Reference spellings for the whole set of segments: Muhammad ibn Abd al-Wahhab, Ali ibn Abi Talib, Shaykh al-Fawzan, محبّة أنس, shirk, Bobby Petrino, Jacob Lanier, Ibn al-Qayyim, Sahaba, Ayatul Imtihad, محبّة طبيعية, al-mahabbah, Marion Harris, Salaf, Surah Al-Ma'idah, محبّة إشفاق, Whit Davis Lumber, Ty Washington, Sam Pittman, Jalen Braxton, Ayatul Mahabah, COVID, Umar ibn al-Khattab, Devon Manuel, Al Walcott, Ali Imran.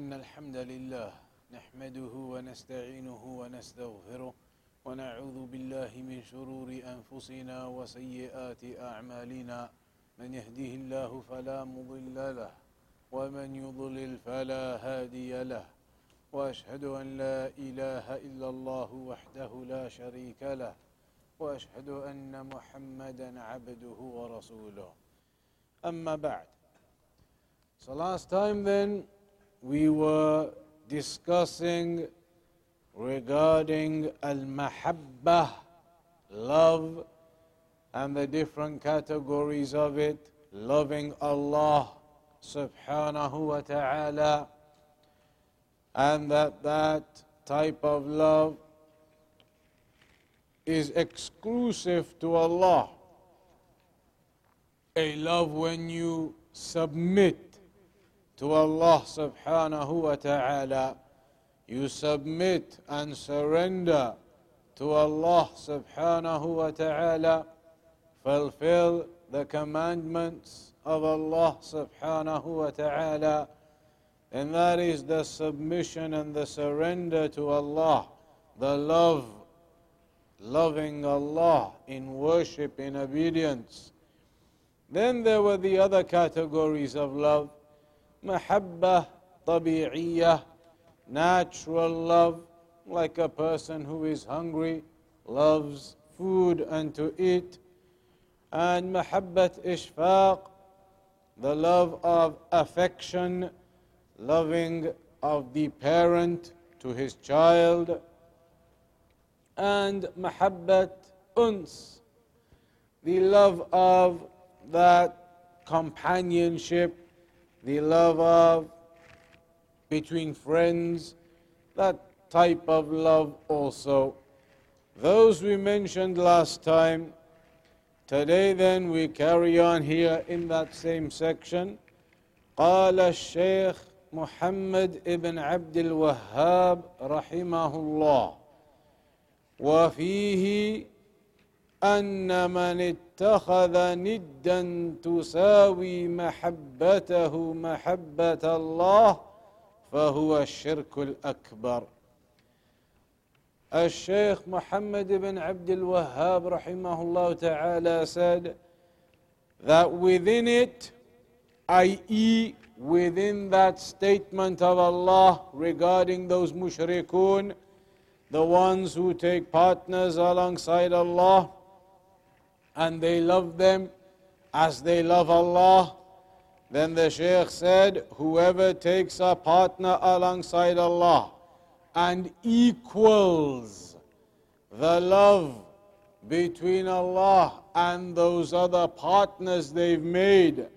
إن الحمد لله نحمده ونستعينه ونستغفره ونعوذ بالله من شرور أنفسنا وسيئات أعمالنا من يهده الله فلا مضل له ومن يضلل فلا هادي له وأشهد أن لا إله إلا الله وحده لا شريك له وأشهد أن محمدا عبده ورسوله أما بعد. So last time then we were discussing regarding al-mahabbah, love, and the different categories of it, loving Allah subhanahu wa ta'ala, and that type of love is exclusive to Allah. A love when you submit to Allah subhanahu wa ta'ala, you submit and surrender to Allah subhanahu wa ta'ala, fulfill the commandments of Allah subhanahu wa ta'ala, and that is the submission and the surrender to Allah, the love, loving Allah in worship, in obedience. Then there were the other categories of love, محبّة طبيعية, natural love, like a person who is hungry, loves food and to eat, and محبّة إشفاق, the love of affection, loving of the parent to his child, and محبّة أنس, the love of that companionship, the love of between friends, that type of love also. Those we mentioned last time. Today then we carry on here in that same section. قال الشيخ محمد ابن عبد الوهاب رحمه الله وفيه أن من اتخذ ندا تساوي محبته محبة الله فهو الشرك الأكبر. الشيخ Muhammad ibn Abd al-Wahhab rahimahullah ta'ala said that within it, i.e. within that statement of Allah regarding those mushrikun, the ones who take partners alongside Allah, and they love them as they love Allah, then the Shaykh said, whoever takes a partner alongside Allah and equals the love between Allah and those other partners they've made,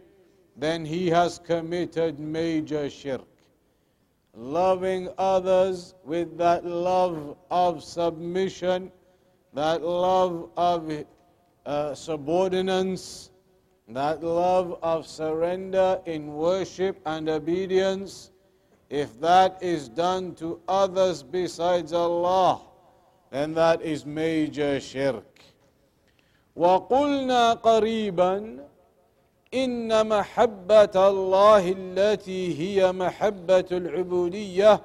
then he has committed major shirk. Loving others with that love of submission, that love of subordinance, that love of surrender in worship and obedience, if that is done to others besides Allah, then that is major shirk. وَقُلْنَا قَرِيبًا إِنَّ مَحَبَّةَ اللَّهِ الَّتِي هِيَ مَحَبَّةُ الْعُبُودِيَّةِ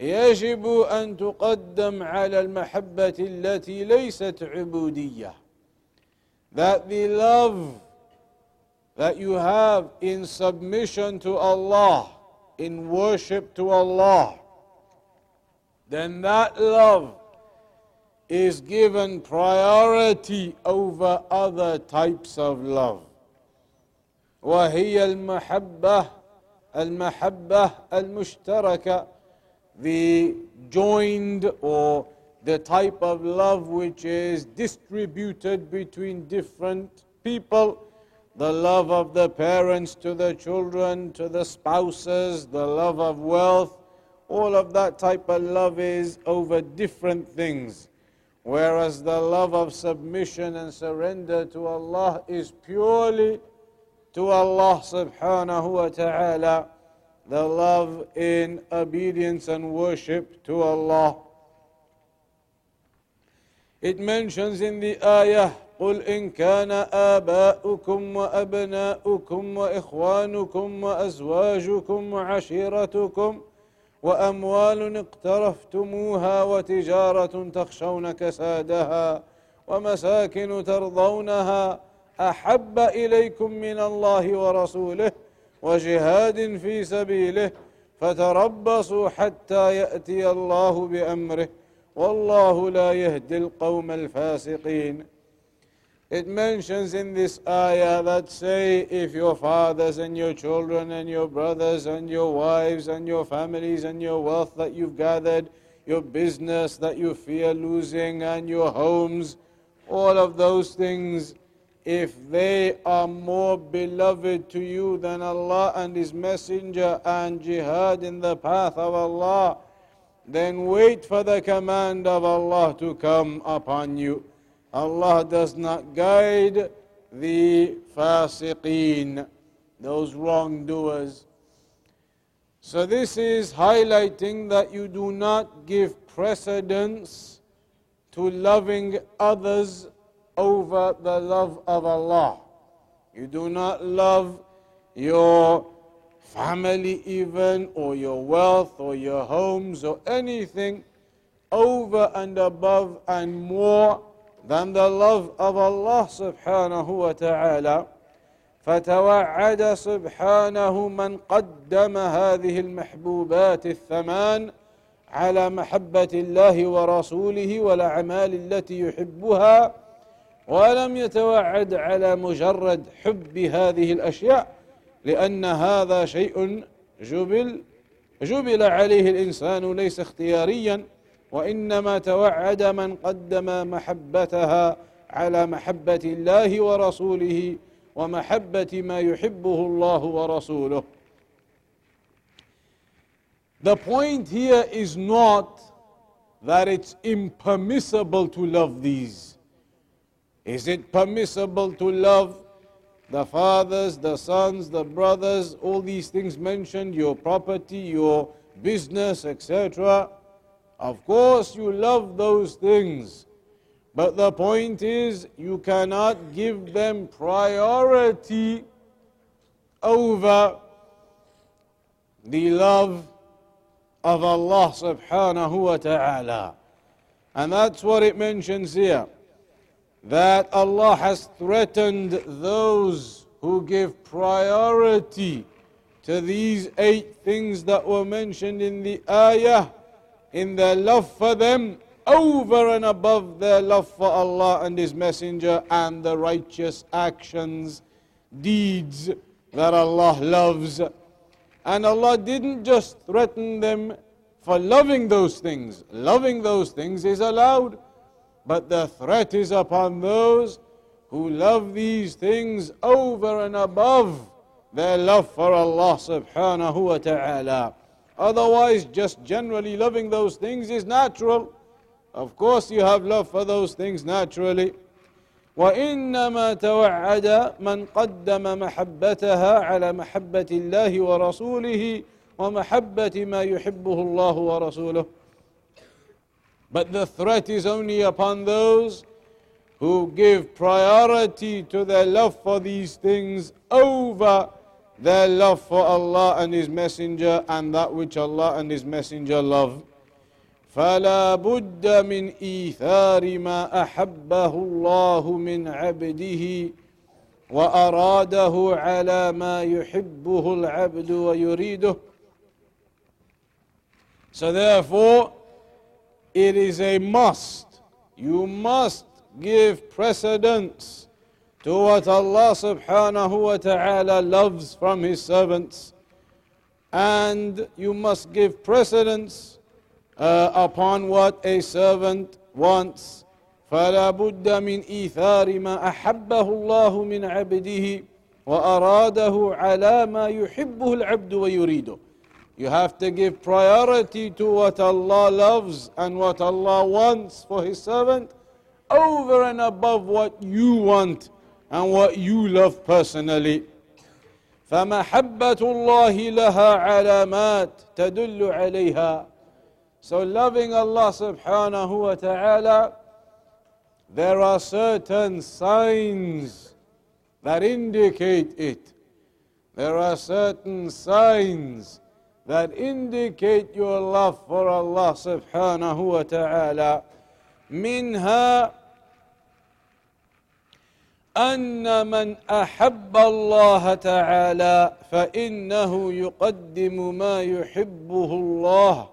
يَجِبُ أَنْ تُقَدَّمْ عَلَى الْمَحَبَّةِ الَّتِي لَيْسَتْ عُبُودِيَّةً. That the love that you have in submission to Allah, in worship to Allah, then that love is given priority over other types of love. وَهِيَ الْمَحَبَّةُ الْمُشْتَرَكَةُ, the joined or the type of love which is distributed between different people, the love of the parents to the children, to the spouses, the love of wealth, all of that type of love is over different things. Whereas the love of submission and surrender to Allah is purely to Allah subhanahu wa ta'ala, the love in obedience and worship to Allah. It mentions in the ayah قل إن كان آباؤكم وأبناؤكم وإخوانكم وأزواجكم وعشيرتكم وأموال اقترفتموها وتجارة تخشون كسادها ومساكن ترضونها أحب إليكم من الله ورسوله وجهاد في سبيله فتربصوا حتى يأتي الله بأمره والله لا يهدي القوم الفاسقين. It mentions in this ayah that say, if your fathers and your children and your brothers and your wives and your families and your wealth that you've gathered, your business that you fear losing and your homes, all of those things, if they are more beloved to you than Allah and His Messenger and jihad in the path of Allah, then wait for the command of Allah to come upon you. Allah does not guide the fasiqeen, those wrongdoers. So this is highlighting that you do not give precedence to loving others over the love of Allah. You do not love your family even, or your wealth, or your homes, or anything over and above and more than the love of Allah subhanahu wa ta'ala. فَتَوَعَّدَ سُبْحَانَهُ مَنْ قَدَّمَ هَذِهِ الْمَحْبُوبَاتِ الثَّمَانِ عَلَى مَحَبَّةِ اللَّهِ وَرَسُولِهِ وَالْأَعْمَالِ الَّتِي يُحِبُّهَا وَلَمْ يَتَوَعَّدْ عَلَى مُجَرَّدْ حُبِّ هَذِهِ الْأَشْيَاءِ لأن هذا شيء جُبِل عليه الإنسان ليس اختياريا وإنما توعد من قدم محبتها على محبة الله ورسوله ومحبة ما يحبه الله ورسوله. The point here is not that it's impermissible to love these. Is it permissible to love the fathers, the sons, the brothers, all these things mentioned, your property, your business, etc.? Of course you love those things, but the point is you cannot give them priority over the love of Allah subhanahu wa ta'ala. And that's what it mentions here, that Allah has threatened those who give priority to these 8 things that were mentioned in the ayah, in their love for them, over and above their love for Allah and His Messenger and the righteous actions, deeds that Allah loves. And Allah didn't just threaten them for loving those things. Loving those things is allowed, but the threat is upon those who love these things over and above their love for Allah subhanahu wa ta'ala. Otherwise, just generally loving those things is natural. Of course you have love for those things naturally. وَإِنَّمَا تَوَعَّدَ مَنْ قَدَّمَ مَحَبَّتَهَا عَلَى مَحَبَّةِ اللَّهِ وَرَسُولِهِ وَمَحَبَّةِ مَا يُحِبُّهُ اللَّهُ وَرَسُولُهُ. But the threat is only upon those who give priority to their love for these things over their love for Allah and His Messenger and that which Allah and His Messenger love. فَلَا بُدَّ مِنْ إِيثَارِ مَا أَحَبَّهُ اللَّهُ مِنْ عَبْدِهِ وَأَرَادَهُ عَلَى مَا يُحِبُّهُ الْعَبْدُ وَيُرِيدُهُ. So therefore, it is a must. You must give precedence to what Allah subhanahu wa ta'ala loves from His servants, and you must give precedence upon what a servant wants. فَلَا بُدَّ مِنْ إِيثَارِ مَا أَحَبَّهُ اللَّهُ مِنْ عَبْدِهِ وَأَرَادَهُ عَلَى مَا يُحِبُّهُ الْعَبْدُ وَيُرِيدُهُ. You have to give priority to what Allah loves and what Allah wants for His servant over and above what you want and what you love personally. فَمَحَبَّةُ اللَّهِ لَهَا عَلَامَاتٌ تَدُلُّ عَلَيْهَا. So loving Allah subhanahu wa ta'ala, there are certain signs that indicate it. There are certain signs that indicate your love for Allah subhanahu wa ta'ala. منها أن من أحب الله تعالى فإنه يقدم ما يحبه الله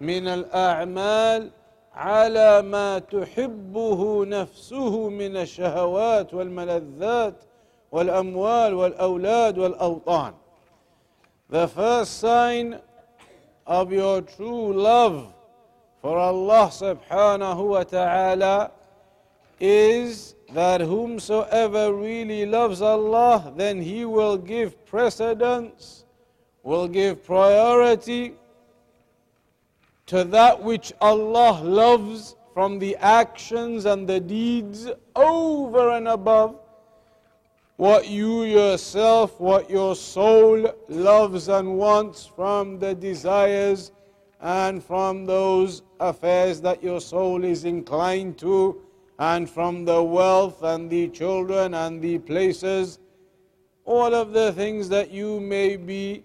من الأعمال على ما تحبه نفسه من الشهوات والملذات والأموال والأولاد والأوطان. The first sign of your true love for Allah subhanahu wa ta'ala is that whomsoever really loves Allah, then he will give precedence, will give priority to that which Allah loves from the actions and the deeds over and above what you yourself, what your soul loves and wants from the desires and from those affairs that your soul is inclined to, and from the wealth and the children and the places, all of the things that you may be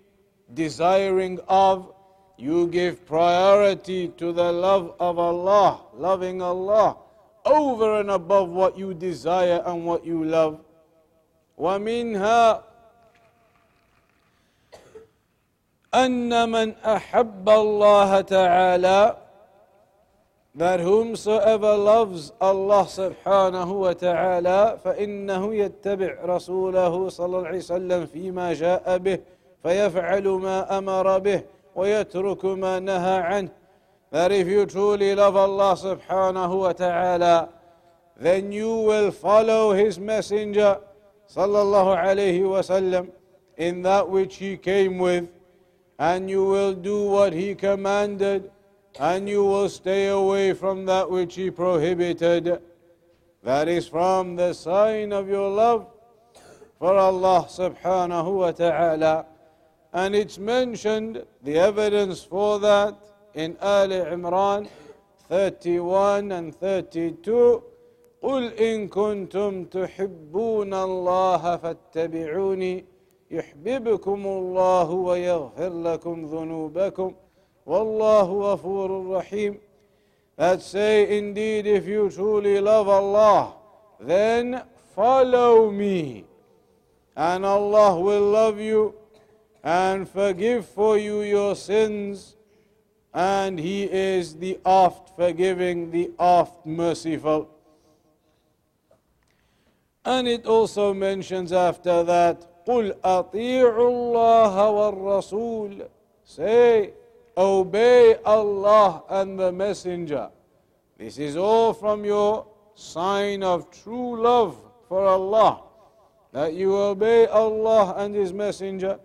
desiring of, you give priority to the love of Allah, loving Allah, over and above what you desire and what you love. وَمِنْهَا أَنَّ مَنْ أَحَبَّ اللَّهَ تَعَالَى, that whomsoever loves Allah subhanahu wa ta'ala فَإِنَّهُ يَتَّبِعْ رَسُولَهُ صلى الله عليه وسلم فيما جاء به فيفعل ما أمر به ويترك ما نهى عنه. That if you truly love Allah subhanahu wa ta'ala, then you will follow His Messenger صلى الله عليه وسلم in that which he came with, and you will do what he commanded, and you will stay away from that which he prohibited. That is from the sign of your love for Allah subhanahu wa ta'ala. And it's mentioned, the evidence for that, in Ali Imran 31 and 32. قُلْ إِن كُنْتُمْ تُحِبُّونَ اللَّهَ فَاتَّبِعُونِي يُحْبِبْكُمُ اللَّهُ وَيَغْفِرْ لَكُمْ ذُنُوبَكُمْ وَاللَّهُ غَفُورٌ رَحِيمٌ. That say, indeed, if you truly love Allah, then follow me, and Allah will love you and forgive for you your sins, and He is the oft forgiving, the oft merciful. And it also mentions after that, قُلْ أَطِيعُوا اللَّهَ وَالرَّسُولَ, say, obey Allah and the Messenger. This is all from your sign of true love for Allah, that you obey Allah and His Messenger.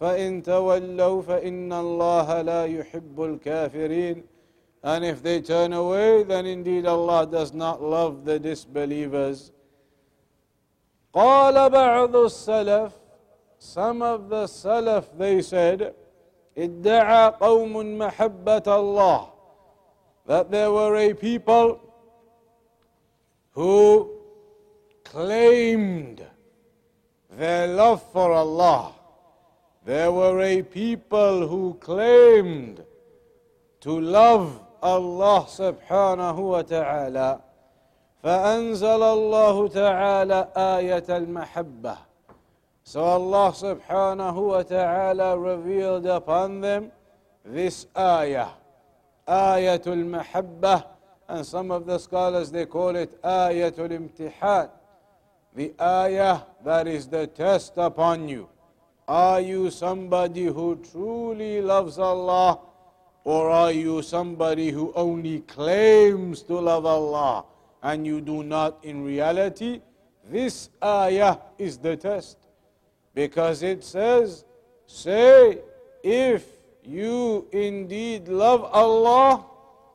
فَإِن تَوَلَّوْا فَإِنَّ اللَّهَ لَا يُحِبُّ الْكَافِرِينَ. And if they turn away, then indeed Allah does not love the disbelievers. قَالَ بَعْضُ السَّلَفِ, some of the Salaf, they said, ادعى قوم محبة الله, that there were a people who claimed their love for Allah. There were a people who claimed to love Allah subhanahu wa ta'ala. فأنزل الله تعالى آية المحبة. So Allah subhanahu wa ta'ala revealed upon them this ayah, Ayatul Mahabah, and some of the scholars they call it Ayatul Imtihad, the ayah that is the test upon you. Are you somebody who truly loves Allah, or are you somebody who only claims to love Allah and you do not in reality? This ayah is the test, because it says, say, if you indeed love Allah,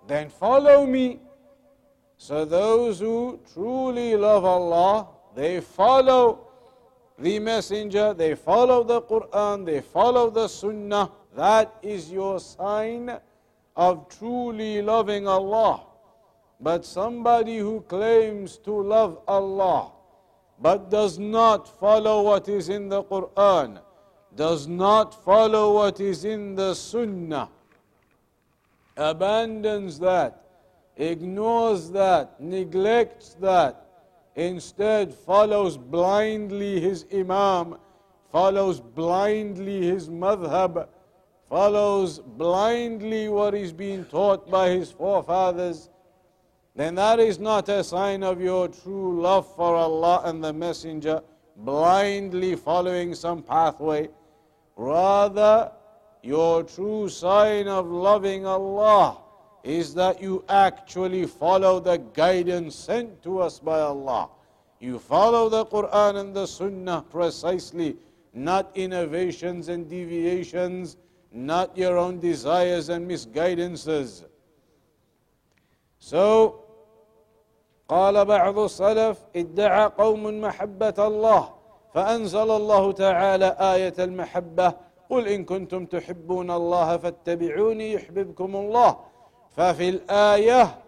then follow me. So those who truly love Allah, they follow the Messenger, they follow the Quran, they follow the Sunnah. That is your sign of truly loving Allah. But somebody who claims to love Allah but does not follow what is in the Quran, does not follow what is in the Sunnah, abandons that, ignores that, neglects that, instead follows blindly his imam, follows blindly his madhab, follows blindly what is being taught by his forefathers, then that is not a sign of your true love for Allah and the Messenger, blindly following some pathway. Rather, your true sign of loving Allah is that you actually follow the guidance sent to us by Allah. You follow the Quran and the Sunnah precisely, not innovations and deviations, not your own desires and misguidances. So, قال بعض السلف ادعى قوم محبة الله فأنزل الله تعالى آية المحبة قل إن كنتم تحبون الله فاتبعوني يحببكم الله ففي الآية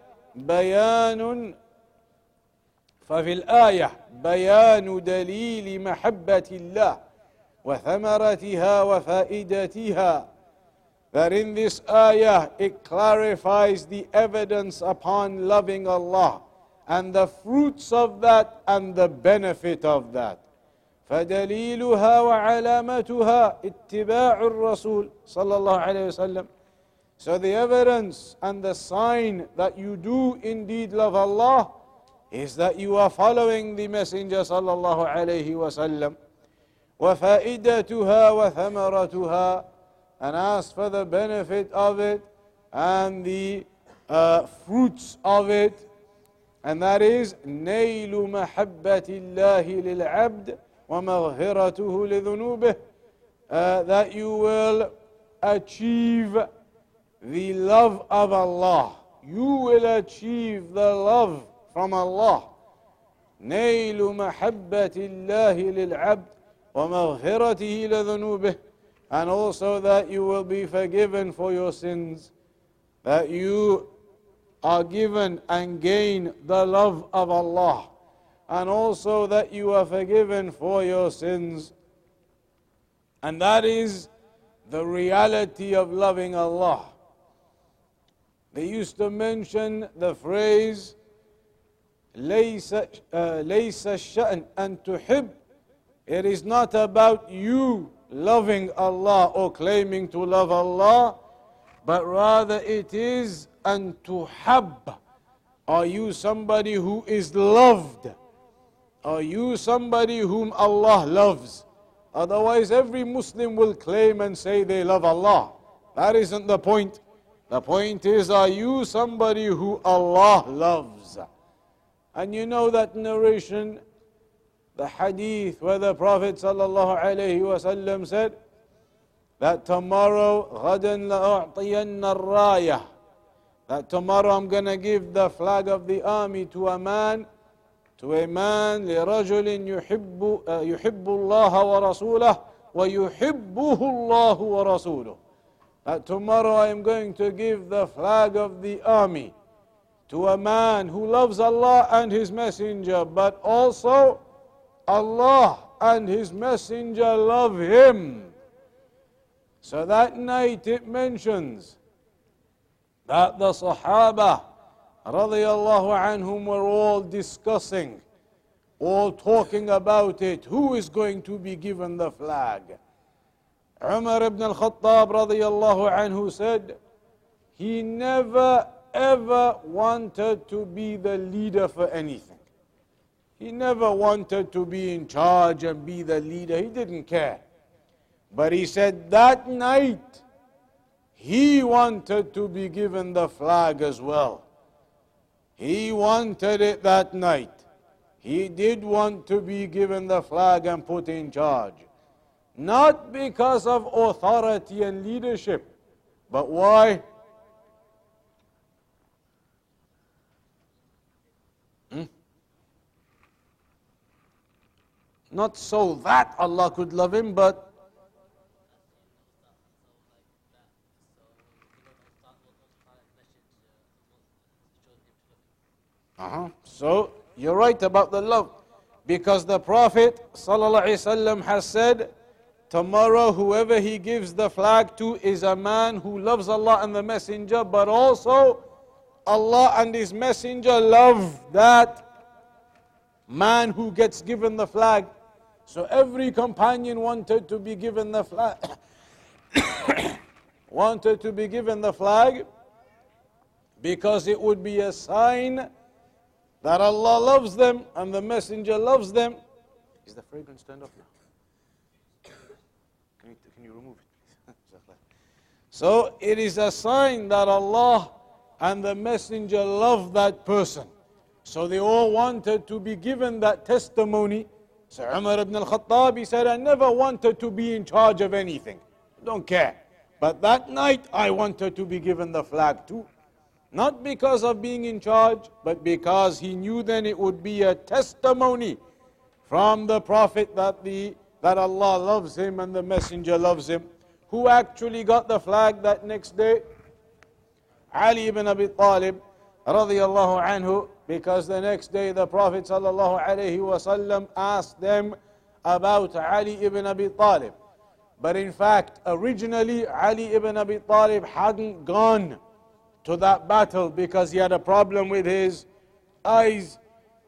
بيان دليل محبة الله وثمرتها وفائدتها. That in this ayah it clarifies the evidence upon loving Allah and the fruits of that and the benefit of that. فَدَلِيلُهَا وَعَلَامَتُهَا اتِّبَاعُ الرَّسُولِ صلى الله عليه وسلم. So the evidence and the sign that you do indeed love Allah is that you are following the Messenger صلى الله عليه وسلم. وَفَائِدَتُهَا وَثَمَرَتُهَا. And as for the benefit of it and the fruits of it, and that is نَيْلُ مَحَبَّةِ اللَّهِ لِلْعَبْدِ وَمَغْفِرَتُهُ لِذُنُوبِهِ, that you will achieve the love of Allah. You will achieve the love from Allah. نَيْلُ مَحَبَّةِ اللَّهِ لِلْعَبْدِ وَمَغْفِرَتِهِ لِذُنُوبِهِ. And also that you will be forgiven for your sins, that you are given and gain the love of Allah, and also that you are forgiven for your sins. And that is the reality of loving Allah. They used to mention the phrase لَيْسَ الشَّأْنُ أَن تُحِبْ. It is not about you loving Allah or claiming to love Allah, but rather it is أن تحب. Are you somebody who is loved? Are you somebody whom Allah loves? Otherwise every Muslim will claim and say they love Allah. That isn't the point. The point is, are you somebody who Allah loves? And you know that narration, the hadith where the Prophet sallallahu alayhi wa sallam said that tomorrow غَدًا لَأُعْطِيَنَّ الرَّايَةِ, that tomorrow I'm going to give the flag of the army to a man, لِرَجُلٍ يُحِبُّ اللَّهَ وَرَسُولَهُ وَيُحِبُّهُ اللَّهُ وَرَسُولُهُ. That tomorrow I am going to give the flag of the army to a man who loves Allah and His Messenger, but also Allah and His Messenger love him. So that night it mentions that the Sahaba radiyallahu anhum were all discussing, all talking about it, who is going to be given the flag. Umar ibn al-Khattab radiyallahu anhu said he never ever wanted to be the leader for anything. He never wanted to be in charge and be the leader. He didn't care. But he said that night he wanted to be given the flag as well. He wanted it that night. He did want to be given the flag and put in charge. Not because of authority and leadership. But why? Not so that Allah could love him, but So you're right about the love, because the Prophet ﷺ has said, tomorrow whoever he gives the flag to is a man who loves Allah and the Messenger, but also Allah and His Messenger love that man who gets given the flag. So every companion wanted to be given the flag. Wanted to be given the flag because it would be a sign that Allah loves them and the Messenger loves them. Is the fragrance turned off now? Can you remove it, please? So it is a sign that Allah and the Messenger love that person. So they all wanted to be given that testimony. So Umar ibn al-Khattab, he said, I never wanted to be in charge of anything. I don't care. But that night, I wanted to be given the flag too. Not because of being in charge, but because he knew then it would be a testimony from the Prophet that Allah loves him and the Messenger loves him. Who actually got the flag that next day? Ali ibn Abi Talib, radiyallahu anhu, because the next day the Prophet sallallahu alayhi wasallam asked them about Ali ibn Abi Talib. But in fact, originally Ali ibn Abi Talib hadn't gone to that battle because he had a problem with his eyes.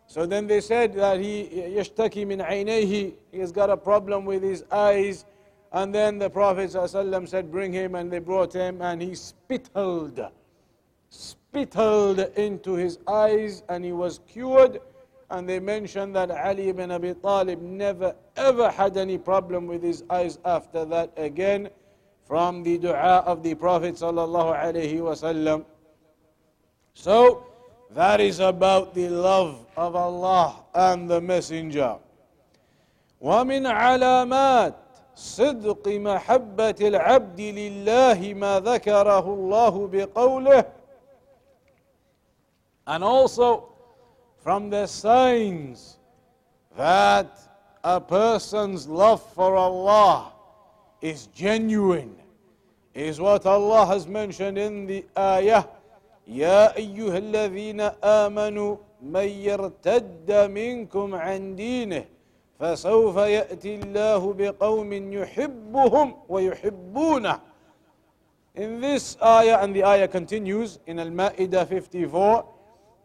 So then they said that he yashtaki min aynayhi, he has got a problem with his eyes. And then the Prophet ﷺ said, bring him, and they brought him, and he spittled into his eyes, and he was cured. And they mentioned that Ali ibn Abi Talib never ever had any problem with his eyes after that again, from the dua of the Prophet ﷺ. So that is about the love of Allah and the Messenger. وَمِنْ عَلَامَاتِ صدق محبة العبد لله ما ذكره الله بقوله. And also from the signs that a person's love for Allah is genuine is what Allah has mentioned in the ayah, يَا أَيُّهَا الَّذِينَ آمَنُوا مَنْ يَرْتَدَّ مِنْكُمْ عَنْ دِينِهِ فسوف يأتي الله بقوم يحبهم ويحبونه. In this ayah, and the ayah continues in Al-Ma'idah 54,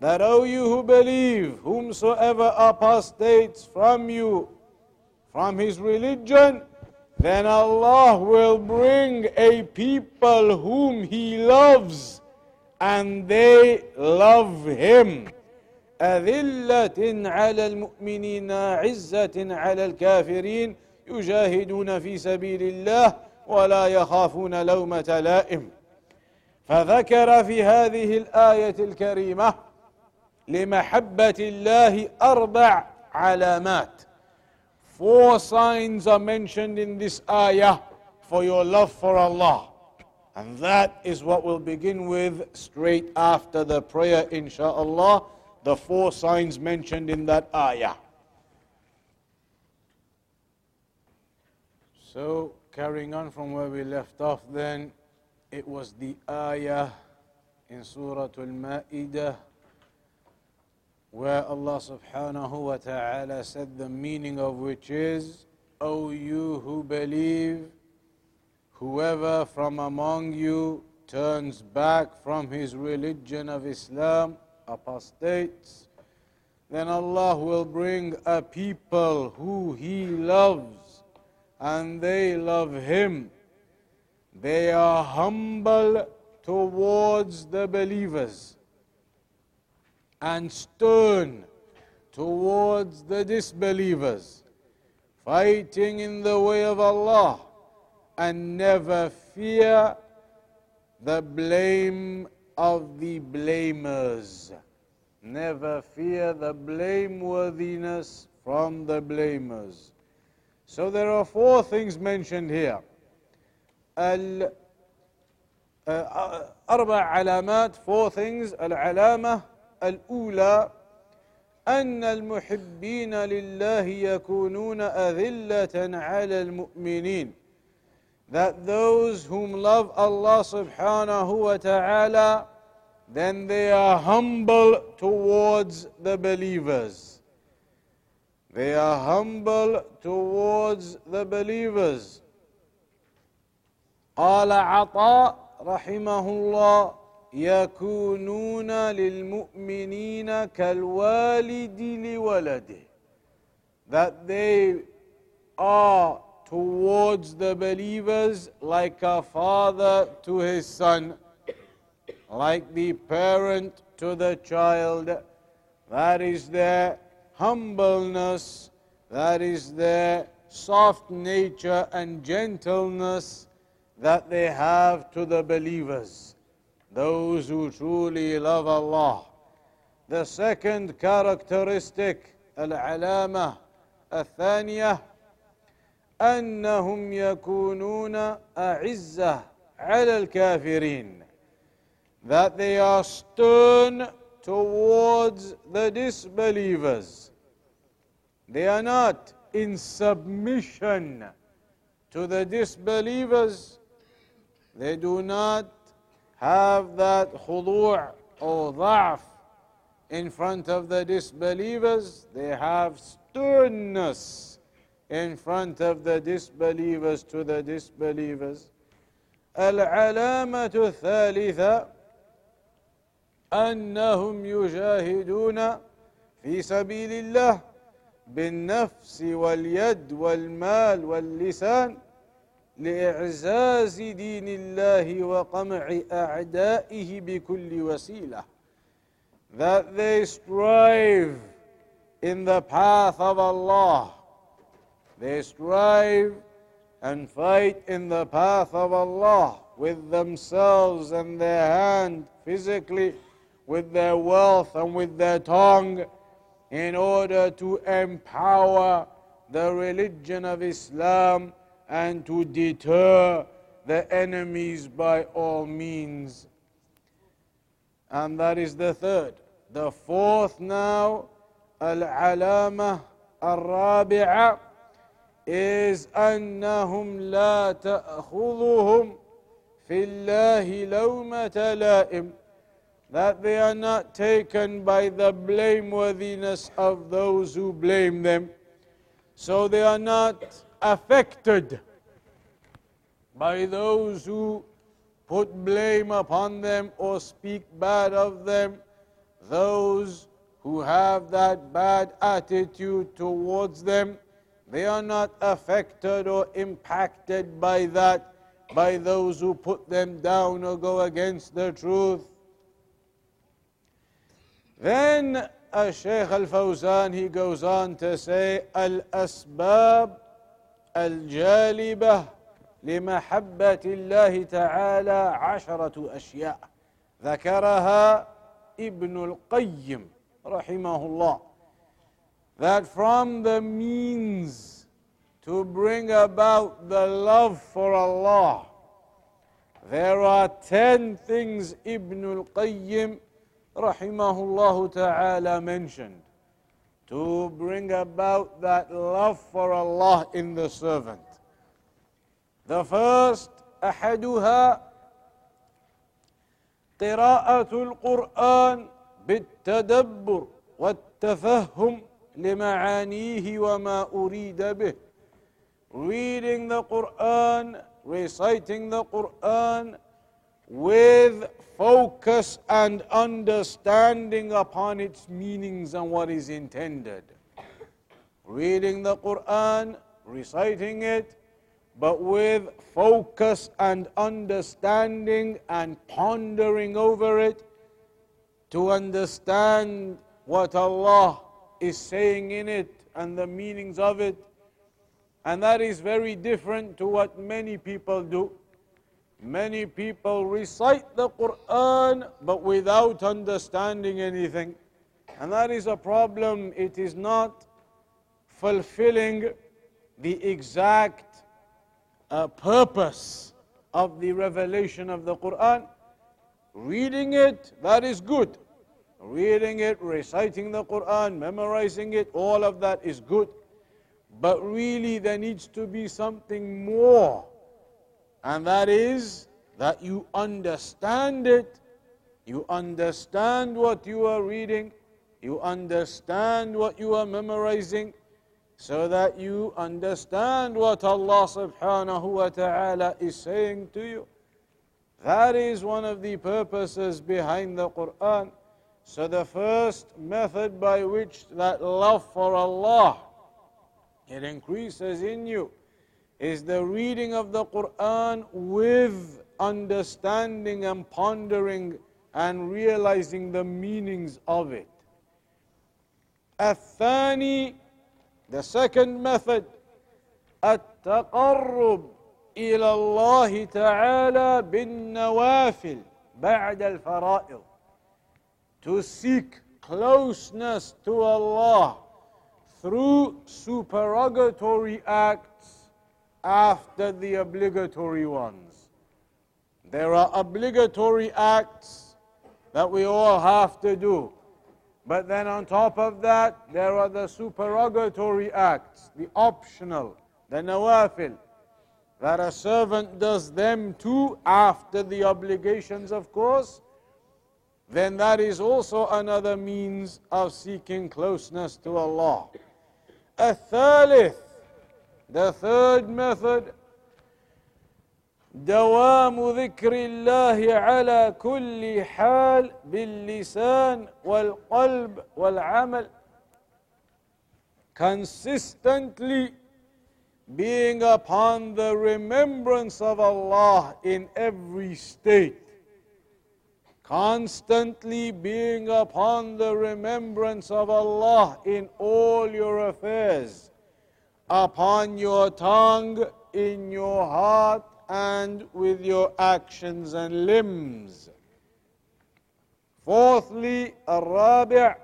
that O you who believe, whomsoever apostates from you, from his religion, then Allah will bring a people whom He loves, and they love Him. أذلة على المؤمنين عزة على الكافرين يجاهدون في سبيل الله ولا يخافون لومة لائم. فذكر في هذه الآية الكريمة لمحبة الله أربع علامات. Four signs are mentioned in this ayah for your love for Allah. And that is what we'll begin with straight after the prayer, insha'Allah. The four signs mentioned in that ayah. So, carrying on from where we left off then, it was the ayah in Surah Al-Ma'idah where Allah subhanahu wa ta'ala said, the meaning of which is, O you who believe, whoever from among you turns back from his religion of Islam, apostates, then Allah will bring a people who He loves and they love Him. They are humble towards the believers and stern towards the disbelievers, fighting in the way of Allah and never fear the blame of the blamers. Never fear the blameworthiness from the blamers. So there are four things mentioned here. أربع علامات, four things. العلامة الأولى أن المحبين لله يكونون أذلة على المؤمنين. That those whom love Allah subhanahu wa ta'ala then they are humble towards the believers. They are humble towards the believers. قال عطاء رحمه الله يكونون للمؤمنين كالوالد لولده. That they are towards the believers like a father to his son, like the parent to the child. That is their humbleness, that is their soft nature and gentleness that they have to the believers, those who truly love Allah. The second characteristic, al-alama al-thaniyah, أنهم يكونون أعزة على الكافرين. That they are stern towards the disbelievers. They are not in submission to the disbelievers. They do not have that khudu' or dha'f in front of the disbelievers. They have sternness in front of the disbelievers to the disbelievers. العلامة الثالثة أنهم يجاهدون في سبيل الله بالنفس واليد والمال واللسان لإعزاز دين الله وقمع أعدائه بكل وسيلة. That they strive in the path of Allah. They strive and fight in the path of Allah with themselves and their hand physically, with their wealth and with their tongue, in order to empower the religion of Islam and to deter the enemies by all means. And that is the third. The fourth now, al-alama al-rabi'a, is أنهم لا تأخذهم في الله لومة لائم. That they are not taken by the blameworthiness of those who blame them. So they are not affected by those who put blame upon them or speak bad of them, those who have that bad attitude towards them. They are not affected or impacted by that, by those who put them down or go against the truth. Then Shaykh al-Fawzan, he goes on to say, al-asbab al-jalibah limahabbati Allahi ta'ala 10 ashya' ذكرها Ibn al-Qayyim rahimahullah. That from the means to bring about the love for Allah, there are 10 things Ibn al-Qayyim rahimahullah ta'ala mentioned to bring about that love for Allah in the servant. The first, ahaduha qira'atul Qur'an bit-tadabbur wat-tafahhum لمعانيه وما أريد به. Reading the Qur'an, reciting the Qur'an with focus and understanding upon its meanings and what is intended. Reading the Qur'an, reciting it, but with focus and understanding and pondering over it to understand what Allah is saying in it and the meanings of it. And that is very different to what many people do. Many people recite the Qur'an but without understanding anything, and that is a problem. It is not fulfilling the exact purpose of the revelation of the Qur'an. Reading it, that is good. Reading it, reciting the Qur'an, memorizing it, all of that is good. But really there needs to be something more, and that is that you understand it You understand what you are reading, you understand what you are memorizing, so that you understand what Allah subhanahu wa ta'ala is saying to you. That is one of the purposes behind the Qur'an. So the first method by which that love for Allah, it increases in you, is the reading of the Qur'an with understanding and pondering and realizing the meanings of it. الثاني, the second method, التقرب إلى الله تعالى بالنوافل بعد الفرائض. To seek closeness to Allah through supererogatory acts after the obligatory ones. There are obligatory acts that we all have to do. But then on top of that, there are the supererogatory acts, the optional, the nawafil, that a servant does them too after the obligations, of course. Then that is also another means of seeking closeness to Allah. الثالث, the third method, دوام ذكر الله على كل حال باللسان والقلب والعمل. Consistently being upon the remembrance of Allah in every state. Constantly being upon the remembrance of Allah in all your affairs, upon your tongue, in your heart, and with your actions and limbs. Fourthly, الرابع,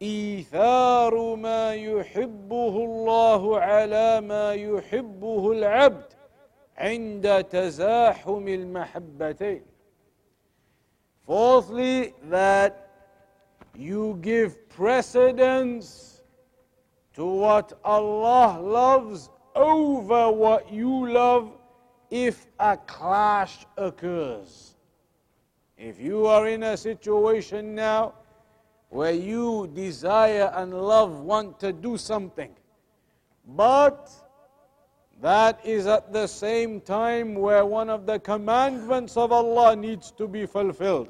إيثار ما يحبه الله على ما يحبه العبد عند تزاحم المحبتين. Fourthly, that you give precedence to what Allah loves over what you love if a clash occurs. If you are in a situation now where you desire and love want to do something, but that is at the same time where one of the commandments of Allah needs to be fulfilled,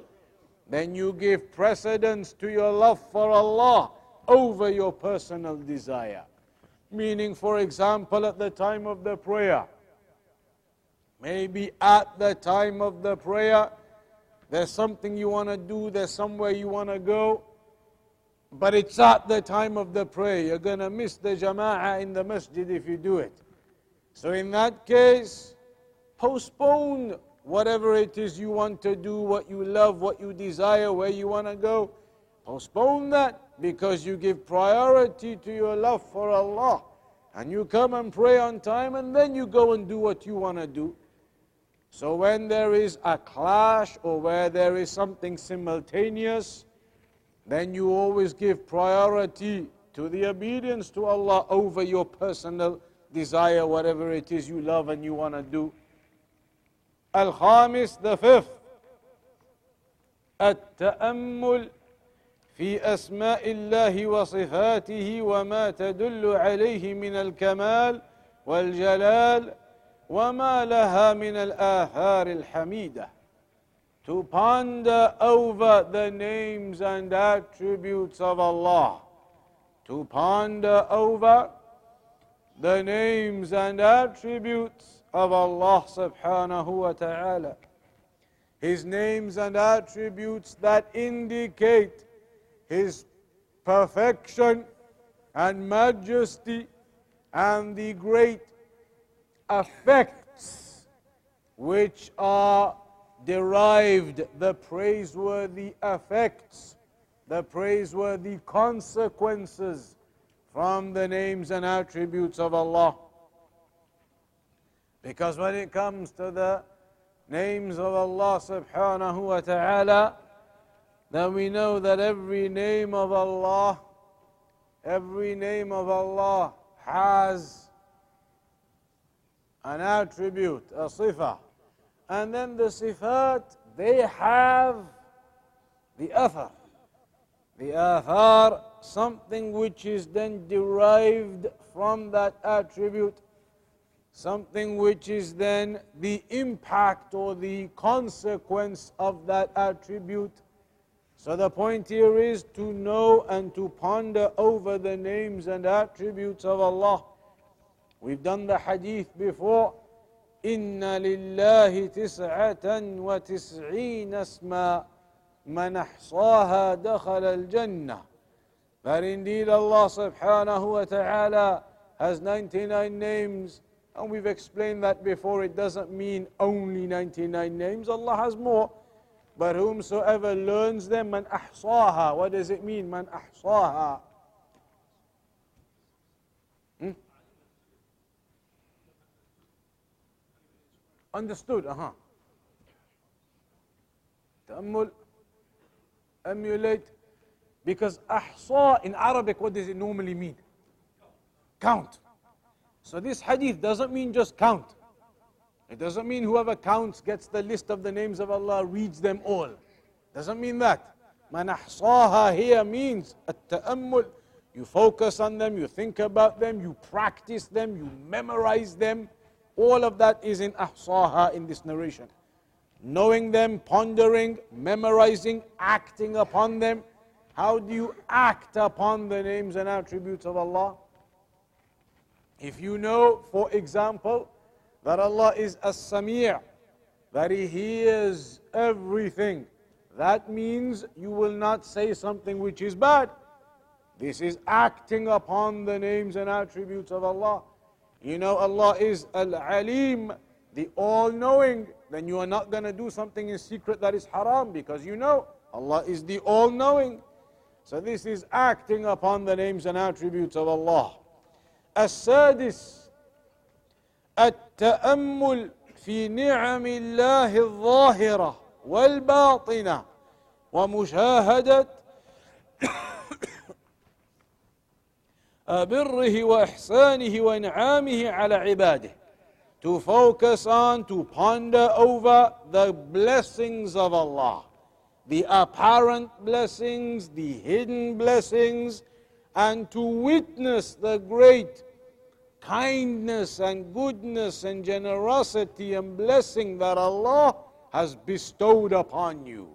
then you give precedence to your love for Allah over your personal desire. Meaning, for example, at the time of the prayer. Maybe at the time of the prayer, there's something you want to do, there's somewhere you want to go, but it's at the time of the prayer. You're going to miss the jama'ah in the masjid if you do it. So in that case, postpone whatever it is you want to do, what you love, what you desire, where you want to go. Postpone that, because you give priority to your love for Allah, and you come and pray on time, and then you go and do what you want to do. So when there is a clash or where there is something simultaneous, then you always give priority to the obedience to Allah over your personal desire, whatever it is you love and you want to do. Al-Khamis, the fifth, التأمل في أسماء الله وصفاته وما تدل عليه من الكمال والجلال وما لها من الآثار الحميدة. To ponder over the names and attributes of Allah. To ponder over the names and attributes of Allah subhanahu wa ta'ala. His names and attributes that indicate His perfection and majesty and the great effects which are derived, the praiseworthy effects, the praiseworthy consequences from the names and attributes of Allah. Because when it comes to the names of Allah subhanahu wa ta'ala, then we know that every name of Allah has an attribute, a sifah. And then the sifat they have the athar. The athar, something which is then derived from that attribute, something which is then the impact or the consequence of that attribute. So the point here is to know and to ponder over the names and attributes of Allah. We've done the hadith before. Inna lillahi tis'atan wa tis'een asma man ahsaha dakhala al-jannah. That indeed Allah subhanahu wa ta'ala has 99 names. And we've explained that before, it doesn't mean only 99 names, Allah has more. But whomsoever learns them, man ahsaha, what does it mean, man ahsaha? Understood, Ta'ammul, emulate, because ahsa in Arabic, what does it normally mean? Count. So this hadith doesn't mean just count. It doesn't mean whoever counts gets the list of the names of Allah, reads them all. Doesn't mean that. Man ahsaha here means at-ta'ammul. You focus on them, you think about them, you practice them, you memorize them. All of that is in ahsaha in this narration. Knowing them, pondering, memorizing, acting upon them. How do you act upon the names and attributes of Allah? If you know, for example, that Allah is as-Sami', that He hears everything, that means you will not say something which is bad. This is acting upon the names and attributes of Allah. You know Allah is al-Alim, the all-knowing, then you are not going to do something in secret that is haram, because you know Allah is the all-knowing. So this is acting upon the names and attributes of Allah. السادس التأمل في نعم الله الظاهرة والباطنة ومشاهدة بره وإحسانه وإنعامه على عباده. To focus on, to ponder over the blessings of Allah, the apparent blessings, the hidden blessings, and to witness the great kindness and goodness and generosity and blessing that Allah has bestowed upon you.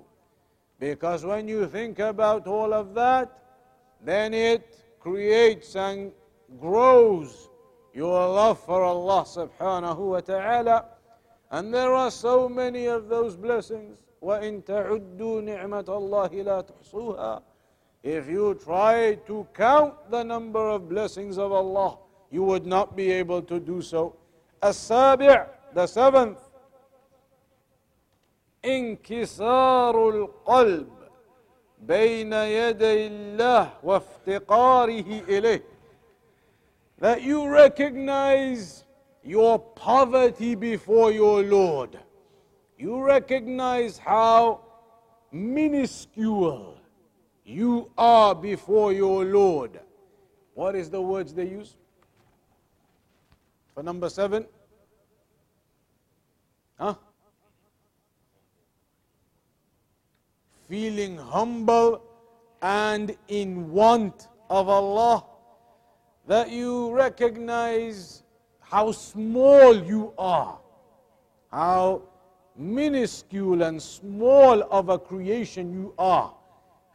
Because when you think about all of that, then it creates and grows your love for Allah subhanahu wa ta'ala. And there are so many of those blessings. وَإِن تَعُدُّوا نِعْمَةَ اللَّهِ لَا تُحْصُوهَا. If you try to count the number of blessings of Allah, you would not be able to do so. As-Sabi', the seventh. Inkisarul qalb bayna yaday Allah wa iftiqarihi ilayh. That you recognize your poverty before your Lord. You recognize how minuscule you are before your Lord. What is the words they use for number seven? Feeling humble and in want of Allah. That you recognize how small you are, how minuscule and small of a creation you are.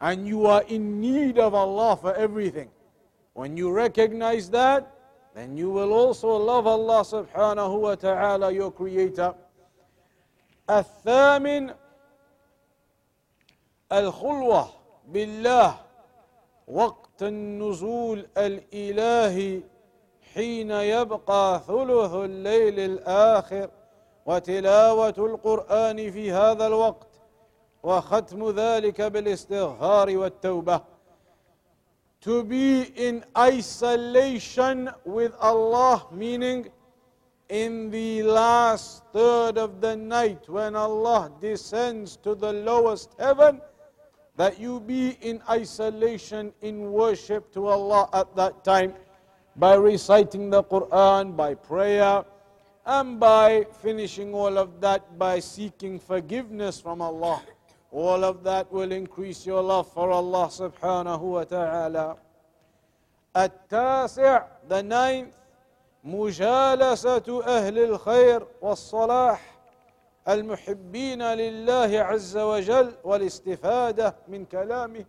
And you are in need of Allah for everything. When you recognize that, then you will also love Allah subhanahu wa ta'ala, your creator. الثامن الخلوة بالله وقت النزول الإلهي حين يبقى ثلث الليل الآخر وتلاوة القرآن في هذا الوقت وختم ذلك بالاستغفار والتوبة. To be in isolation with Allah, meaning in the last third of the night when Allah descends to the lowest heaven, that you be in isolation in worship to Allah at that time by reciting the Quran, by prayer, And by finishing all of that, by seeking forgiveness from Allah, all of that will increase your love for Allah subhanahu wa ta'ala. التاسع, the ninth, مجالسة أهل الخير والصلاح المحبين لله عز وجل والاستفادة من كلامه.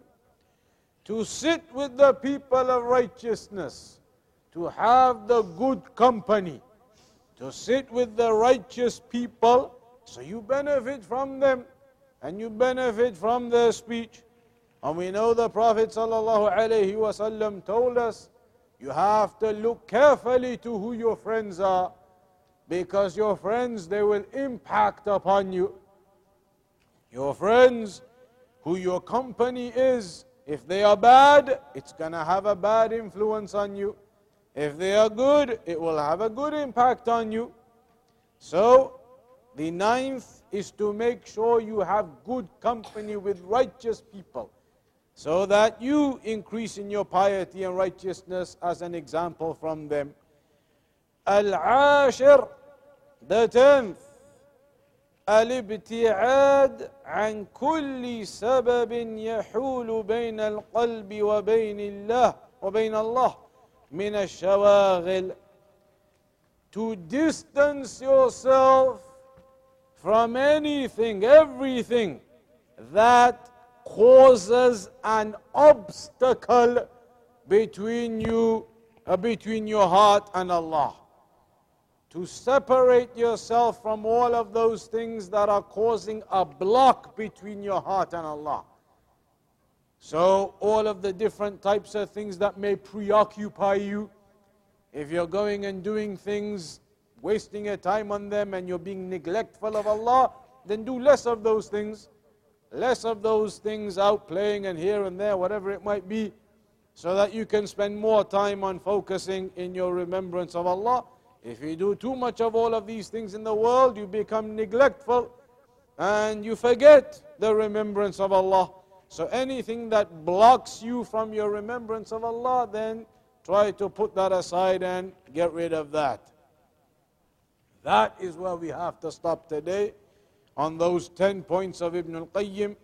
To sit with the people of righteousness, to have the good company, to sit with the righteous people, so you benefit from them and you benefit from their speech. And we know the Prophet ﷺ told us, you have to look carefully to who your friends are, because your friends, they will impact upon you. Your friends, who your company is, if they are bad, it's going to have a bad influence on you. If they are good, it will have a good impact on you. So, the ninth is to make sure you have good company with righteous people, so that you increase in your piety and righteousness as an example from them. Al-Ashir, the tenth, al-ibti'ad an kulli sababin yahulu bayn al-qalbi wa bayn Allah min al-shawaghil. To distance yourself from anything, everything that causes an obstacle between your heart and Allah. To separate yourself from all of those things that are causing a block between your heart and Allah. So all of the different types of things that may preoccupy you, if you're going and doing things, wasting your time on them, and you're being neglectful of Allah, then do less of those things. Less of those things out playing and here and there, whatever it might be, so that you can spend more time on focusing in your remembrance of Allah. If you do too much of all of these things in the world, you become neglectful and you forget the remembrance of Allah. So anything that blocks you from your remembrance of Allah, then try to put that aside and get rid of that. That is where we have to stop today. On those 10 points of Ibn al-Qayyim,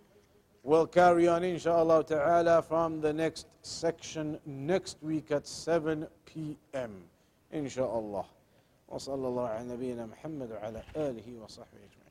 we'll carry on inshaAllah ta'ala from the next section next week at 7 p.m. inshaAllah. وصلى الله على نبينا محمد وعلى آله وصحبه أجمعين.